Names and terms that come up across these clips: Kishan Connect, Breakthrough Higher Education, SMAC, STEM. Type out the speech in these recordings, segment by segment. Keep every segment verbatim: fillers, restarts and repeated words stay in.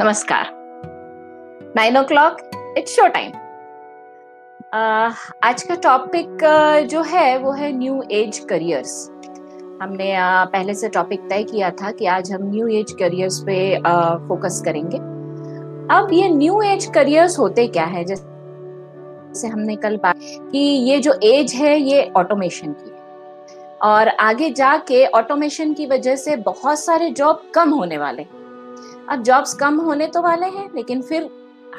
नमस्कार. Nine o'clock it's show time. आज का टॉपिक uh, जो है वो है न्यू एज करियर्स. हमने uh, पहले से टॉपिक तय किया था कि आज हम न्यू एज करियर्स पे फोकस uh, करेंगे. अब ये न्यू एज करियर्स होते क्या है, जैसे हमने कल बात कि ये जो एज है ये ऑटोमेशन की है और आगे जाके ऑटोमेशन की वजह से बहुत सारे जॉब कम होने वाले हैं. अब जॉब्स कम होने तो वाले हैं, लेकिन फिर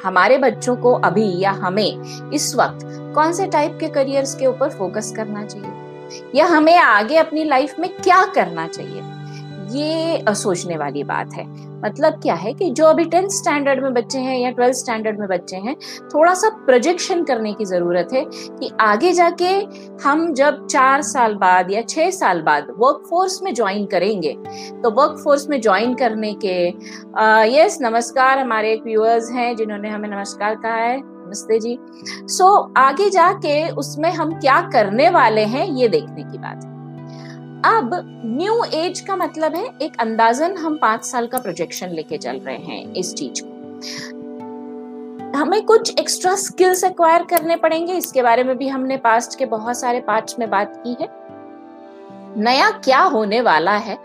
हमारे बच्चों को अभी या हमें इस वक्त कौन से टाइप के करियर्स के ऊपर फोकस करना चाहिए या हमें आगे अपनी लाइफ में क्या करना चाहिए, ये सोचने वाली बात है. मतलब क्या है कि जो अभी टेंथ स्टैंडर्ड में बच्चे हैं या ट्वेल्थ स्टैंडर्ड में बच्चे हैं, थोड़ा सा प्रोजेक्शन करने की ज़रूरत है कि आगे जाके हम जब चार साल बाद या छः साल बाद वर्कफोर्स में ज्वाइन करेंगे तो वर्कफोर्स में ज्वाइन करने के यस नमस्कार, हमारे एक व्यूअर्स हैं जिन्होंने हमें नमस्कार कहा है, नमस्ते जी. सो so, आगे जाके उसमें हम क्या करने वाले हैं ये देखने की बात है. अब न्यू एज का मतलब है एक अंदाजन हम पांच साल का प्रोजेक्शन लेके चल रहे हैं. इस चीज को हमें कुछ एक्स्ट्रा स्किल्स एक्वायर करने पड़ेंगे, इसके बारे में भी हमने पास्ट के बहुत सारे पार्ट्स में बात की है. नया क्या होने वाला है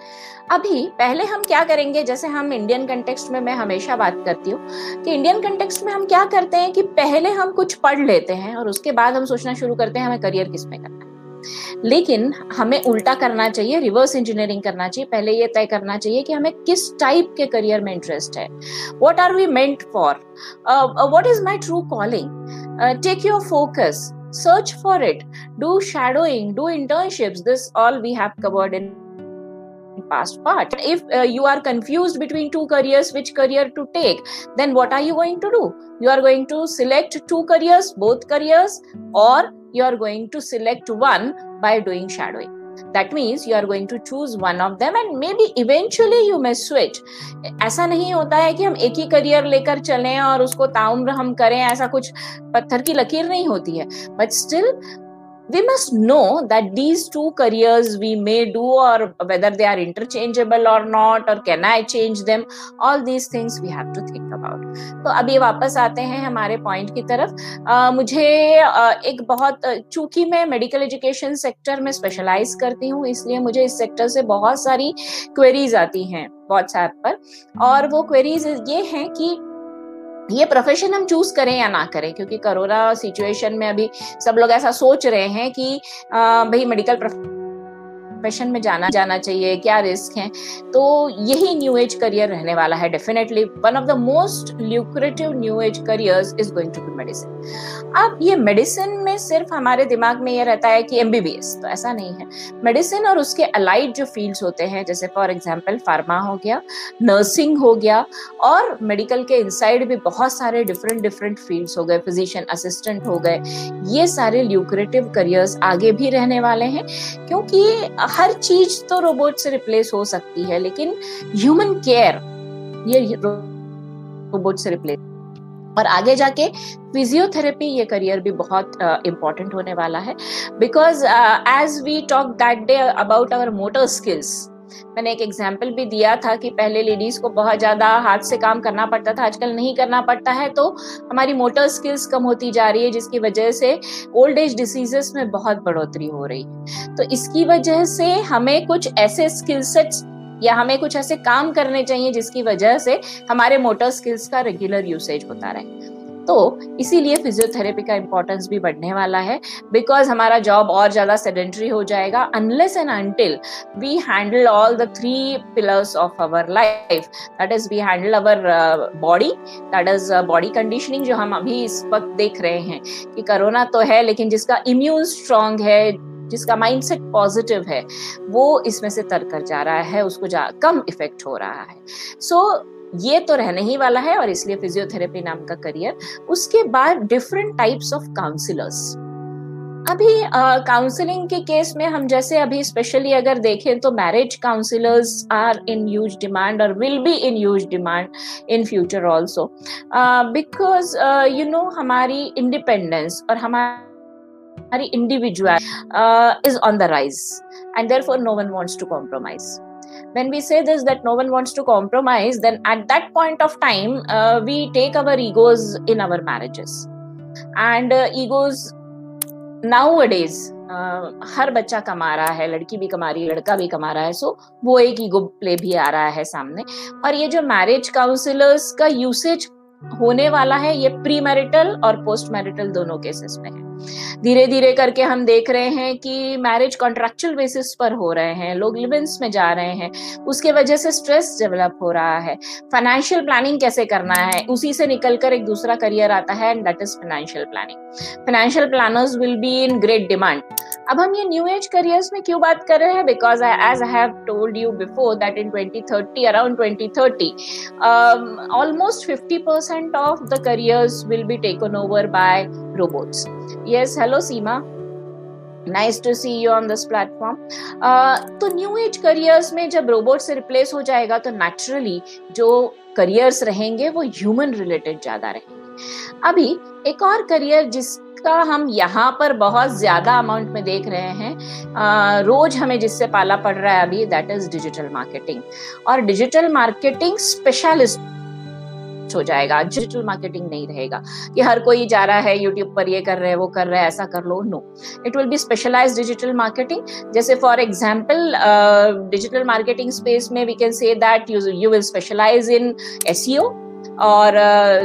अभी, पहले हम क्या करेंगे, जैसे हम इंडियन कंटेक्स्ट में, मैं हमेशा बात करती हूँ कि इंडियन कंटेक्स्ट में हम क्या करते हैं कि पहले हम कुछ पढ़ लेते हैं और उसके बाद हम सोचना शुरू करते हैं हमें करियर किस में करना है. लेकिन हमें उल्टा करना चाहिए, रिवर्स इंजीनियरिंग करना चाहिए. पहले ये तय करना चाहिए कि हमें किस टाइप के करियर में इंटरेस्ट है. What are we meant for, what is my true calling, take your focus, search for it, do shadowing, do internships. This all we have covered in past part. If uh, you are confused between two careers, which career to take, then what are you going to do? You are going to select two careers, both careers, or you are going to select one by doing shadowing. That means you are going to choose one of them and maybe eventually you may switch. ऐसा नहीं होता है कि हम एक ही career लेकर चलें और उसको ताउम्र हम करें, ऐसा कुछ पत्थर की लकीर नहीं होती है. But still, we must know that these two careers we may do, or whether they are interchangeable or not, or can I change them, all these things we have to think about. तो अभी वापस आते हैं हमारे point की तरफ. uh, मुझे uh, एक बहुत चूंकि मैं मेडिकल एजुकेशन सेक्टर में स्पेशलाइज करती हूँ, इसलिए मुझे इस सेक्टर से बहुत सारी क्वेरीज आती हैं व्हाट्सएप पर, और वो क्वेरीज ये हैं कि ये प्रोफेशन हम चूज करें या ना करें, क्योंकि कोरोना सिचुएशन में अभी सब लोग ऐसा सोच रहे हैं कि भाई मेडिकल प्रोफेशन में जाना जाना चाहिए, क्या रिस्क है. तो यही न्यू एज करियर रहने वाला है. Definitely one of the most lucrative new age careers is going to be medicine. अब ये मेडिसिन में सिर्फ हमारे दिमाग में ये रहता है कि एमबीबीएस, तो ऐसा नहीं है. मेडिसिन और उसके अलाइड जो फील्ड्स होते हैं, जैसे फॉर एग्जांपल फार्मा हो गया, नर्सिंग हो गया, और मेडिकल के इनसाइड भी बहुत सारे डिफरेंट डिफरेंट फील्ड्स हो गए, फिजिशियन असिस्टेंट हो गए, ये सारे ल्यूक्रेटिव करियर्स आगे भी रहने वाले हैं. क्योंकि हर चीज तो रोबोट से रिप्लेस हो सकती है, लेकिन ह्यूमन केयर ये रोबोट से रिप्लेस, और आगे जाके फिजियोथेरेपी ये करियर भी बहुत इम्पॉर्टेंट uh, होने वाला है. Because as we talk that day about our motor skills, मैंने एक एग्जाम्पल भी दिया था कि पहले लेडीज को बहुत ज्यादा हाथ से काम करना पड़ता था, आजकल नहीं करना पड़ता है, तो हमारी मोटर स्किल्स कम होती जा रही है, जिसकी वजह से ओल्ड एज डिसीजेस में बहुत बढ़ोतरी हो रही है. तो इसकी वजह से हमें कुछ ऐसे स्किल सेट्स या हमें कुछ ऐसे काम करने चाहिए जिसकी वजह से हमारे मोटर स्किल्स का रेगुलर यूसेज होता रहे. तो इसीलिए फिजियोथेरेपी का इम्पोर्टेंस भी बढ़ने वाला है, बिकॉज हमारा जॉब और ज़्यादा सेडेंटरी हो जाएगा unless and until we handle all the three pillars of our life. That is we handle our body, that is body conditioning, जो हम अभी इस वक्त देख रहे हैं कि कोरोना तो है, लेकिन जिसका इम्यून स्ट्रांग है, जिसका माइंडसेट पॉजिटिव है, वो इसमें से तर कर जा रहा है, उसको जा कम इफेक्ट हो रहा है. सो so, ये तो रहने ही वाला है, और इसलिए फिजियोथेरेपी नाम का करियर. उसके बाद डिफरेंट टाइप्स ऑफ काउंसलर्स. अभी काउंसलिंग uh, के केस में हम जैसे अभी स्पेशली अगर देखें तो marriage counsellors are in huge demand और will be in huge demand in future also, because you know हमारी इंडिपेंडेंस और हमारी individual is on the rise and therefore no one wants to compromise. When we say this, that no one wants to compromise, then at that point of time, uh, we take our egos in our marriages. And uh, egos nowadays, uh, हर बच्चा कमा रहा है, लड़की भी कमा रही है, लड़का भी कमा रहा है, सो वो एक ईगो प्ले भी आ रहा है सामने. और ये जो मैरिज काउंसलर्स का यूसेज होने वाला है, ये प्री मैरिटल और पोस्ट मैरिटल दोनों केसेस में है. धीरे धीरे करके हम देख रहे हैं कि मैरिज कॉन्ट्रैक्चुअल बेसिस पर हो रहे हैं, लोग लिव-इन्स में जा रहे हैं, उसके वजह से स्ट्रेस डेवलप हो रहा है. फाइनेंशियल प्लानिंग कैसे करना है, उसी से निकलकर एक दूसरा करियर आता है, and that is financial planning. Financial planners will be in great demand. अब हम ये न्यू एज करियर्स में क्यों बात कर रहे हैं? Because as I have told you before that in twenty thirty, around twenty thirty, almost fifty percent of the careers will be taken over by robots. Yes, hello Seema. Nice to see you on this platform. Uh, तो new age careers में जब robot से replace हो जाएगा तो naturally जो careers रहेंगे वो human related ज़्यादा रहेंगे. अभी एक और career जिस का हम यहाँ पर बहुत ज्यादा अमाउंट में देख रहे हैं, आ, रोज हमें जिससे पाला पड़ रहा है अभी, दैट इज डिजिटल मार्केटिंग. और डिजिटल मार्केटिंग स्पेशलिस्ट हो जाएगा, डिजिटल मार्केटिंग नहीं रहेगा कि हर कोई जा रहा है यूट्यूब पर ये कर रहे हैं वो कर रहे हैं ऐसा कर लो. No, it will be specialised digital marketing. जैसे for example digital marketing space में we can say that you will specialise in SEO और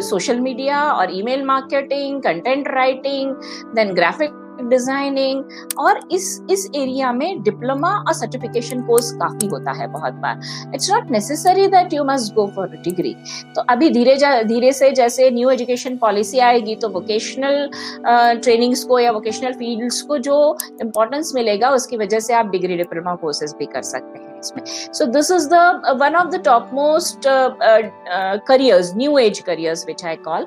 सोशल मीडिया और email marketing, content writing, then graphic designing. और इस इस एरिया में diploma और certification course काफी होता है बहुत बार. It's not necessary that you must go for degree. तो अभी धीरे धीरे से जैसे न्यू एजुकेशन पॉलिसी आएगी तो वोकेशनल ट्रेनिंग्स uh, को या वोकेशनल फील्ड्स को जो इम्पोर्टेंस मिलेगा उसकी वजह से आप डिग्री डिप्लोमा कोर्सेज भी कर सकते हैं. So this is the one of the topmost uh, uh, careers, new age careers, which I call,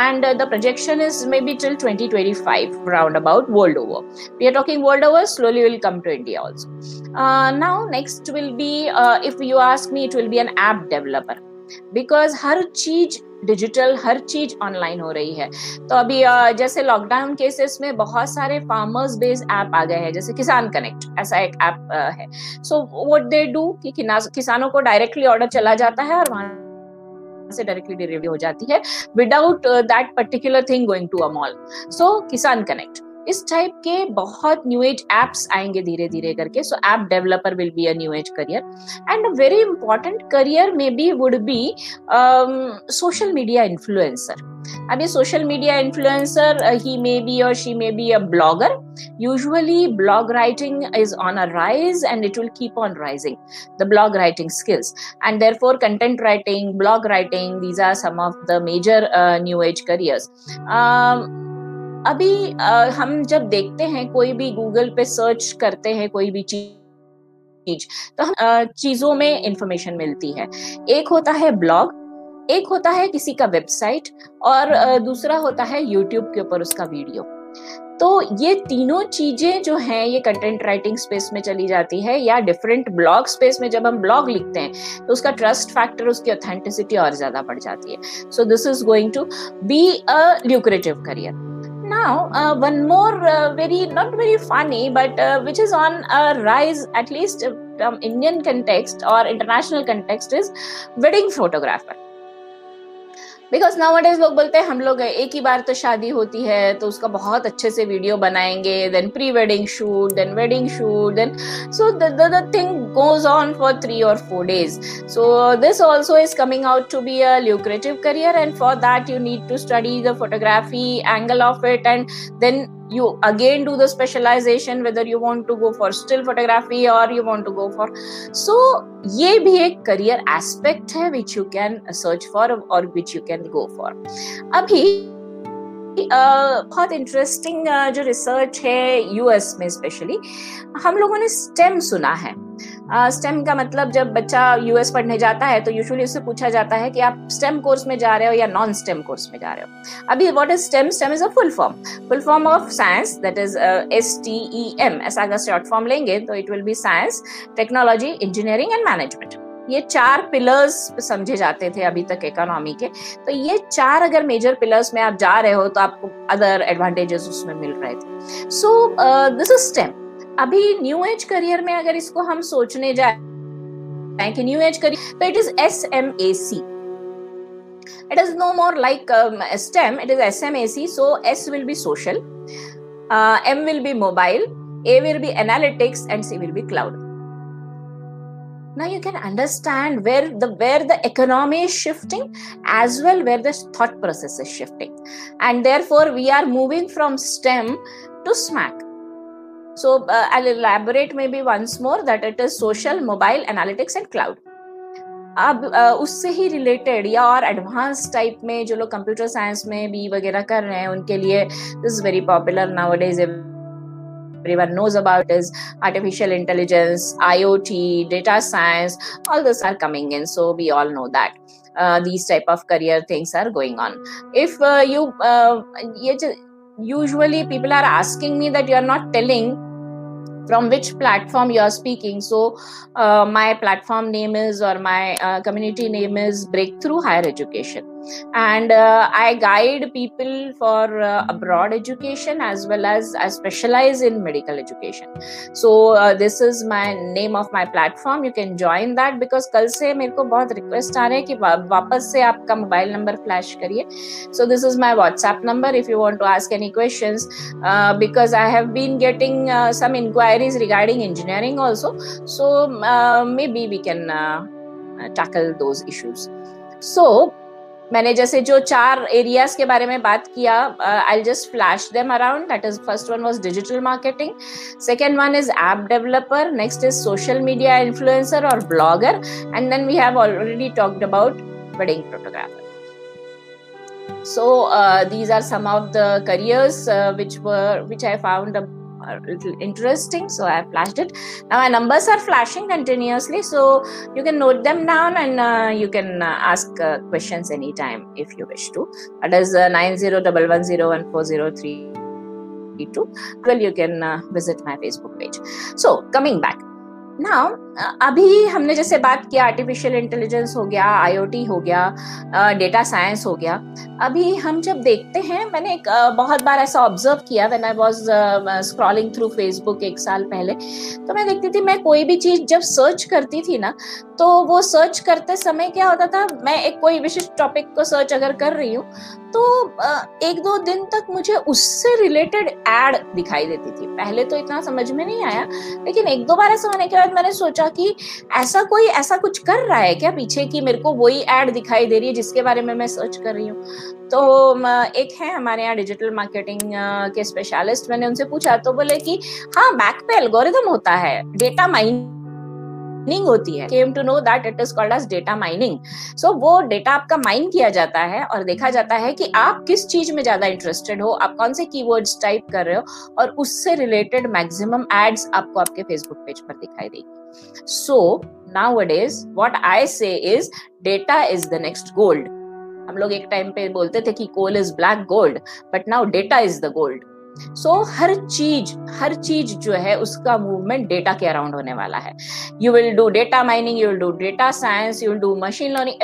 and uh, the projection is maybe till twenty twenty-five roundabout world over. We are talking world over. Slowly will come to India also. Uh, now next will be, uh, if you ask me, it will be an app developer, because हर चीज digital, हर चीज online हो रही है. तो अभी जैसे लॉकडाउन केसेस में बहुत सारे फार्मर्स बेस्ड ऐप आ गए हैं, जैसे किसान कनेक्ट ऐसा एक ऐप है. सो व्हाट दे डू कि किसानों को डायरेक्टली ऑर्डर चला जाता है और वहां से डायरेक्टली डिलीवरी हो जाती है without that particular thing going to a mall. So Kisan connect, इस टाइप के बहुत न्यू एज एप्स आएंगे धीरे धीरे करके. So app developer will be a new age career. And a very important career may be would be social media influencer. अब ये social media influencer, he may be और she may be a blogger. Usually blog writing is on a rise and it will keep on rising, the blog writing skills, and therefore content writing, blog writing, these are some of the major new age careers. अभी आ, हम जब देखते हैं कोई भी Google पे search करते हैं कोई भी चीज, तो हम आ, चीजों में इंफॉर्मेशन मिलती है. एक होता है ब्लॉग, एक होता है किसी का वेबसाइट, और आ, दूसरा होता है यूट्यूब के ऊपर उसका वीडियो. तो ये तीनों चीजें जो हैं ये कंटेंट राइटिंग स्पेस में चली जाती है, या डिफरेंट ब्लॉग स्पेस में जब हम ब्लॉग लिखते हैं तो उसका ट्रस्ट फैक्टर, उसकी ऑथेंटिसिटी और ज्यादा बढ़ जाती है. So this is going to be a lucrative career. Now, uh, one more uh, very, not very funny, but uh, which is on a rise, at least from Indian context or international context, is wedding photographer. Because nowadays लोग बोलते हैं हम लोग एक ही बार तो शादी होती है तो उसका बहुत अच्छे से वीडियो बनाएंगे, then pre wedding shoot, then wedding shoot, then so the thing goes on for three और four days. So this also is coming out to be a lucrative career, and for that you need to study the photography angle of it, and then you again do the specialization whether you want to go for still photography or you want to go for. So ये भी एक career aspect है which you can search for or which you can go for. अभी बहुत interesting जो research है U S में specially, हम लोगों ने STEM सुना है. स्टेम का मतलब जब बच्चा यूएस पढ़ने जाता है तो यूजुअली उससे पूछा जाता है कि आप स्टेम कोर्स में जा रहे हो या नॉन स्टेम कोर्स में जा रहे हो. अभी what is STEM? STEM is a full form, full form of science, that is S T E M. ऐसा अगर शॉर्ट फॉर्म लेंगे तो it will be science, technology, engineering and management. ये चार पिलर्स समझे जाते थे अभी तक इकोनॉमी के. तो ये चार अगर मेजर पिलर्स में आप जा रहे हो तो आपको अदर एडवांटेजेस उसमें मिल रहे थे. So this is STEM. अभी न्यू एज करियर में अगर इसको हम सोचने जाए सकते हैं कि न्यू एज करियर, तो it is S M A C. It is no more like um, STEM. It is S M A C. So S will be social, uh, M will be mobile, A will be analytics, and C will be cloud. Now you can understand where the where the economy is shifting, as well where the thought process is shifting, and therefore we are moving from STEM to SMAC. So uh, I'll elaborate maybe once more that it is social, mobile, analytics, and cloud. अब उससे ही related या और advance type में जो लोग computer science में बी वगैरह कर रहे हैं उनके लिए this is very popular nowadays. Everyone knows about is artificial intelligence, I O T, data science, all this are coming in. So we all know that these type of career things are going on. If you ये usually people are asking me that you are not telling from which platform you are speaking. So uh, my platform name is, or my uh, community name is Breakthrough Higher Education, and uh, I guide people for uh, abroad education, as well as I specialize in medical education. So uh, this is my name of my platform. You can join that, because कल से मेरे को बहुत request आ रहे हैं कि वापस से आपका mobile number flash करिए. So this is my WhatsApp number if you want to ask any questions, uh, because I have been getting uh, some inquiries regarding engineering also. So uh, maybe we can uh, tackle those issues. So मैंने जैसे जो चार areas के बारे में बात किया, I just flash them around. That is first one was digital marketing, second one is app developer, next is social media influencer और blogger, and then we have already talked about wedding photographer. So these are some of the careers which were which I found a little interesting, so I flashed it. Now my numbers are flashing continuously, so you can note them down, and uh, you can uh, ask uh, questions anytime if you wish to. That is uh, nine zero one one zero one four zero three two. Well, you can uh, visit my Facebook page. So coming back now, uh, अभी हमने जैसे बात KIA artificial intelligence हो गया, आई O T हो गया, data uh, science हो गया. अभी हम जब देखते हैं, मैंने एक uh, बहुत बार ऐसा observe KIA when I was scrolling through Facebook एक साल पहले, तो मैं देखती थी, मैं कोई भी चीज़ जब सर्च करती थी ना, तो वो सर्च करते समय क्या होता था, मैं एक कोई विशिष्ट टॉपिक को सर्च अगर कर रही हूँ तो uh, एक दो दिन तक मुझे उससे रिलेटेड एड दिखाई देती थी. पहले तो इतना समझ में नहीं आया, लेकिन एक दो बार ऐसा होने के बाद मैंने सोचा कि ऐसा कोई ऐसा कुछ कर रहा है क्या पीछे, कि मेरे को वही एड दिखाई दे रही है जिसके बारे में मैं सर्च कर रही हूँ. तो एक है हमारे यहाँ डिजिटल मार्केटिंग के स्पेशलिस्ट, मैंने उनसे पूछा तो बोले कि हाँ, बैक पे एल्गोरिदम होता है, डेटा माइनिंग होती है. Came to know that it is called as data mining. So वो डेटा आपका माइन किया जाता है और देखा जाता है कि आप किस चीज में ज्यादा इंटरेस्टेड हो, आप कौन से कीवर्ड्स टाइप कर रहे हो, और उससे रिलेटेड मैक्सिमम एड्स आपको आपके फेसबुक पेज पर दिखाई देगी. So nowadays what I say is data is the next gold. हम लोग एक टाइम पे बोलते थे कि coal is black gold, but now data is the gold. So हर चीज हर चीज जो है उसका मूवमेंट डेटा के अराउंड होने वाला है. You will do data mining, you will do data science, you will do machine learning,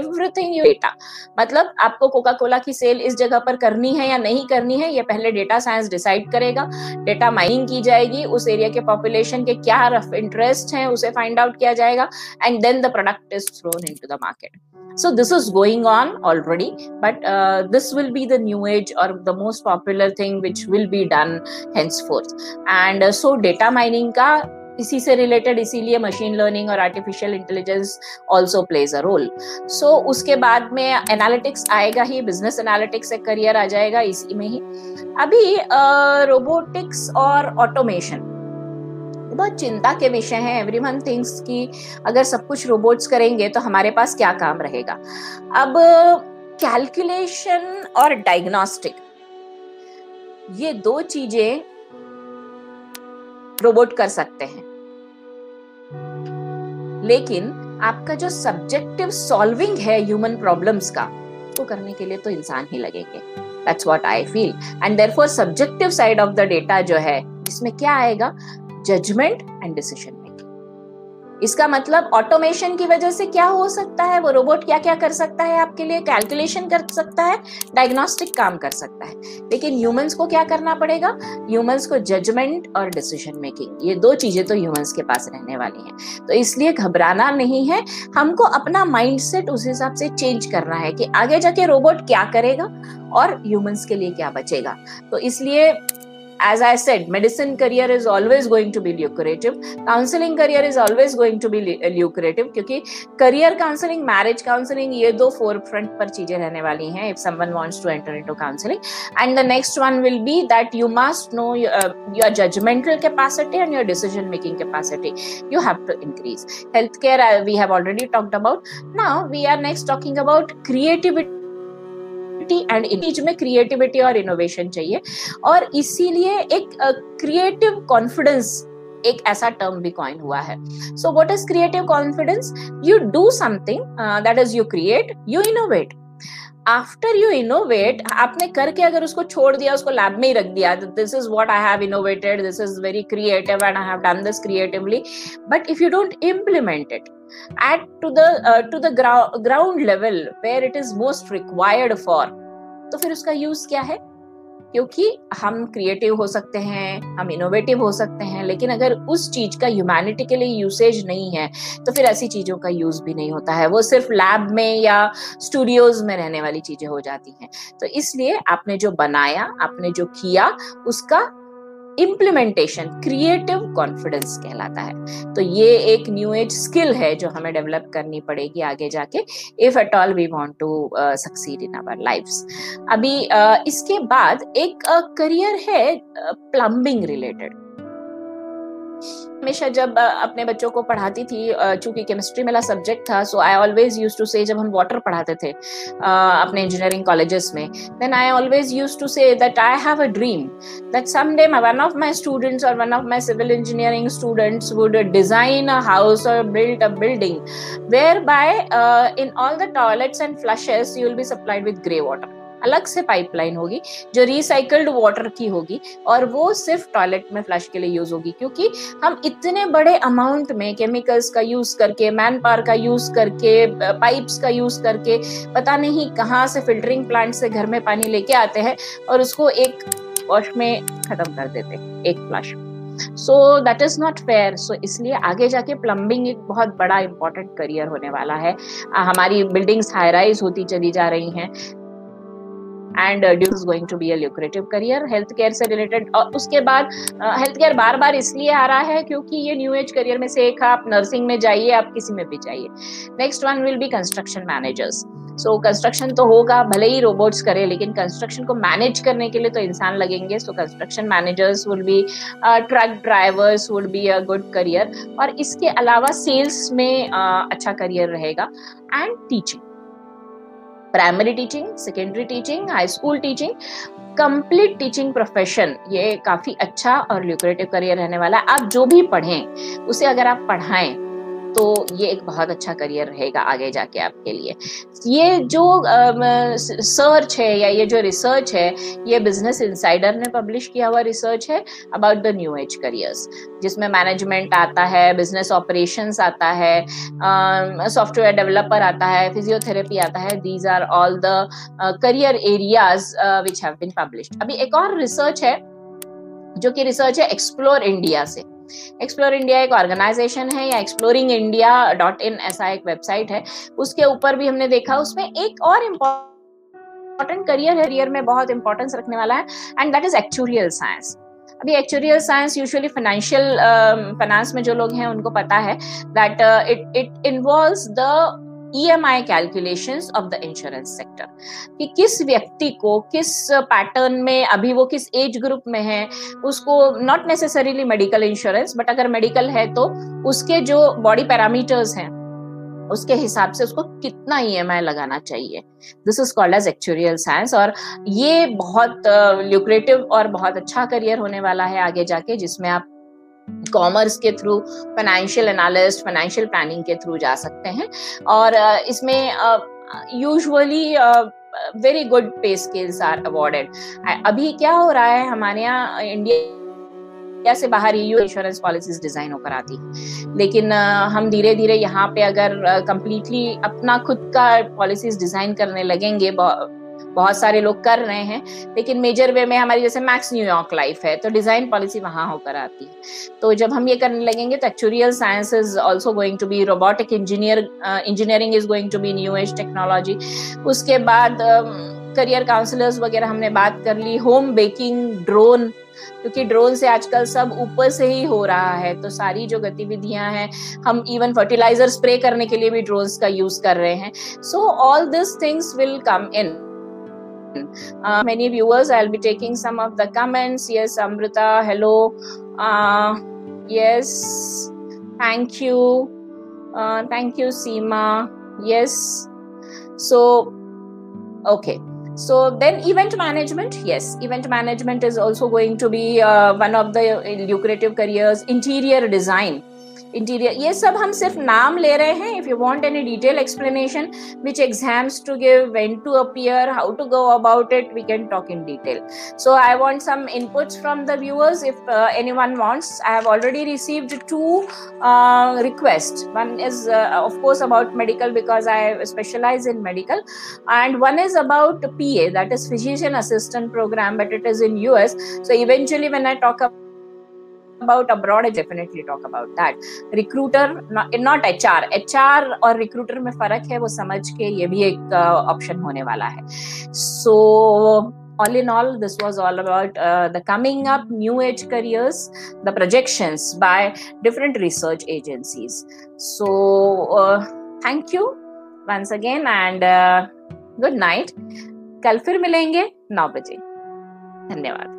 everything you data. मतलब आपको कोका कोला की सेल इस जगह पर करनी है या नहीं करनी है, ये पहले डेटा साइंस डिसाइड करेगा. डेटा माइनिंग की जाएगी, उस एरिया के पॉपुलेशन के क्या रफ इंटरेस्ट हैं उसे फाइंड आउट किया जाएगा, and then the product is thrown into the market. So this is going on already, but uh, this will be the new age or the most popular thing which will be done henceforth. And uh, so data mining का इसी से related, इसीलिए machine learning और artificial intelligence also plays a role. So उसके बाद में analytics आएगा ही, business analytics से career आ जाएगा इसी में ही. अभी uh, robotics और automation बहुत चिंता के विषय हैं. एवरीवन थिंक्स कि अगर सब कुछ रोबोट्स करेंगे तो हमारे पास क्या काम रहेगा. अब कैलकुलेशन और डायग्नोस्टिक, ये दो चीजें रोबोट कर सकते हैं, लेकिन आपका जो सब्जेक्टिव सॉल्विंग है ह्यूमन प्रॉब्लम्स का, उसको करने के लिए तो इंसान ही लगेंगे. That's what I feel. And therefore subjective side of the data जो है, इसमें क्या आएगा, जजमेंट एंड डिसीजन मेकिंग. इसका मतलब ऑटोमेशन की वजह से क्या हो सकता है, वो रोबोट क्या क्या कर सकता है आपके लिए, कैलकुलेशन कर सकता है, डायग्नोस्टिक काम कर सकता है। लेकिन ह्यूमंस को क्या करना पड़ेगा, ह्यूमंस को जजमेंट और डिसीजन मेकिंग, ये दो चीजें तो ह्यूमंस के पास रहने वाली हैं। तो इसलिए घबराना नहीं है, हमको अपना माइंडसेट उस हिसाब से चेंज करना है कि आगे जाके रोबोट क्या करेगा और ह्यूमंस के लिए क्या बचेगा। तो इसलिए As I said, medicine career is always going to be lucrative. Counseling career is always going to be lucrative क्योंकि career counseling, marriage counseling ये दो forefront पर चीजें रहने वाली हैं if someone wants to enter into counseling. And the next one will be that you must know uh, your judgmental capacity and your decision making capacity. You have to increase. Healthcare uh, we have already talked about. Now we are next talking about creativity. And image में creativity और innovation चाहिए, और इसीलिए एक creative confidence एक ऐसा term भी coin हुआ है। So what is creative confidence? You do something, that is you create, you innovate. After you innovate, आपने करके अगर उसको छोड़ दिया, उसको लैब में ही रख दिया, this is what I have innovated, this is very creative and I have done this creatively, but if you don't implement it at to the uh, to the ground ground level where it is most required for, तो फिर उसका use क्या है? क्योंकि हम creative हो सकते हैं, हम innovative हो सकते हैं, लेकिन अगर उस चीज का ह्यूमैनिटी के लिए यूसेज नहीं है तो फिर ऐसी चीजों का यूज भी नहीं होता है, वो सिर्फ लैब में या स्टूडियोज में रहने वाली चीजें हो जाती हैं। तो इसलिए आपने जो बनाया, आपने जो किया, उसका इम्प्लीमेंटेशन क्रिएटिव कॉन्फिडेंस कहलाता है। तो ये एक न्यू एज स्किल है जो हमें डेवलप करनी पड़ेगी आगे जाके, if at all we want to succeed in our lives. अभी uh, इसके बाद एक करियर uh, है प्लम्बिंग uh, रिलेटेड। हमेशा जब अपने बच्चों को पढ़ाती थी, चूंकि केमिस्ट्री मेरा सब्जेक्ट था, so I always use to say, जब हम वाटर पढ़ाते थे अपने इंजीनियरिंग कॉलेजेस में, then I always use to say that I have a dream that someday one of my students और one of my civil engineering students would design a house और build a building where by in all the toilets and flushes you will be supplied with grey water. अलग से pipeline होगी जो recycled water की होगी, और वो सिर्फ टॉयलेट में फ्लश के लिए यूज होगी, क्योंकि हम इतने बड़े अमाउंट में केमिकल्स का यूज करके, मैन पावर का यूज करके, पाइप्स का यूज करके, पता नहीं कहाँ से फिल्टरिंग प्लांट से घर में पानी लेके आते हैं और उसको एक वॉश में खत्म कर देते हैं, एक flush. So that is not fair. So इसलिए आगे जाके प्लम्बिंग एक बहुत बड़ा इंपॉर्टेंट करियर होने वाला है। हमारी बिल्डिंग्स हाई राइज होती चली जा रही हैं and uh, this is going to be a lucrative career। healthcare say related, और उसके बाद uh, healthcare बार बार इसलिए आ रहा है क्योंकि ये new age career में से एक है। आप nursing में जाइए, आप किसी में भी जाइए। next one will be construction managers। So so, construction तो होगा, भले ही रोबोट्स करे, लेकिन कंस्ट्रक्शन को मैनेज करने के लिए तो इंसान लगेंगे। So construction managers would be, truck drivers would be a good career. और इसके अलावा सेल्स में uh, अच्छा करियर रहेगा। And teaching, primary teaching, secondary teaching, high school teaching, complete teaching profession, ये काफी अच्छा और ल्यूक्रेटिव करियर रहने वाला है। आप जो भी पढ़ें उसे अगर आप पढ़ाएं तो ये एक बहुत अच्छा करियर रहेगा आगे जाके आपके लिए। ये जो सर्च uh, है या ये जो रिसर्च है, ये बिजनेस इंसाइडर ने पब्लिश किया हुआ रिसर्च है about the new age careers, जिसमें मैनेजमेंट आता है, बिजनेस ऑपरेशंस आता है, सॉफ्टवेयर uh, डेवलपर आता है, फिजियोथेरेपी आता है। These are all the career areas which have been published. अभी एक और रिसर्च है जो कि रिसर्च है एक्सप्लोर इंडिया से। एक्सप्लोर इंडिया एक ऑर्गेनाइजेशन है, या एक्सप्लोरिंग इंडिया डॉट इन ऐसा एक वेबसाइट है, उसके ऊपर भी हमने देखा। उसमें एक और इम्पोर्टेंट करियर करियर में बहुत इंपॉर्टेंस रखने वाला है, and that is actuarial science. अभी actuarial science usually financial finance में जो लोग हैं उनको पता है that it it involves the E M I calculations of the insurance sector, कि किस व्यक्ति को किस पैटर्न में, अभी वो किस एज ग्रुप में है, उसको not necessarily medical insurance, but अगर मेडिकल है तो उसके जो बॉडी पैरामीटर्स हैं उसके हिसाब से उसको कितना E M I लगाना चाहिए। This is called as actuarial science, और ये बहुत ल्यूक्रेटिव uh, और बहुत अच्छा करियर होने वाला है आगे जाके, जिसमें आप कॉमर्स के through financial analyst, financial planning के थ्रू जा सकते हैं। और इसमें usually very good pay scales are awarded. अभी क्या हो रहा है हमारे यहाँ इंडिया कैसे बाहर E U insurance policies design होकर आती है, लेकिन हम धीरे धीरे यहाँ पे अगर कंप्लीटली अपना खुद का पॉलिसीज डिजाइन करने लगेंगे, बहुत सारे लोग कर रहे हैं, लेकिन मेजर वे में हमारी जैसे मैक्स न्यू यॉर्क लाइफ है तो डिजाइन पॉलिसी वहाँ होकर आती है। तो जब हम ये करने लगेंगे तो actuarial science is also going to be, robotic engineer engineering is going to be new age technology. उसके बाद करियर काउंसलर्स वगैरह हमने बात कर ली, होम बेकिंग, ड्रोन, क्योंकि ड्रोन से आजकल सब ऊपर से ही हो रहा है, तो सारी जो गतिविधियां हैं, हम इवन फर्टिलाइजर स्प्रे करने के लिए भी ड्रोन्स का यूज कर रहे हैं। So all this things will come in. Uh, many viewers, I'll be taking some of the comments. Yes, Amrita, hello. Uh, yes, thank you. Uh, thank you, Seema. Yes. So, okay. So then event management, yes, event management is also going to be uh, one of the lucrative careers. Interior design. Interior, ये सब हम सिर्फ नाम ले रहे हैं। If you want any detail explanation which exams to give, when to appear, how to go about it, we can talk in detail. So I want some inputs from the viewers if anyone wants. I have already received two request, one is of course about medical because I specialise in medical, and one is about PA, that is physician assistant programme, but it is in US, so eventually when I talk about abroad, I definitely talk about that. Recruiter, not, not H R. H R और recruiter में फर्क है, वो समझ के ये भी एक option होने वाला है. So all in all, this was all about uh, the coming up new age careers, the projections by different research agencies. So uh, thank you once again and uh, good night. कल फिर मिलेंगे नौ बजे. धन्यवाद.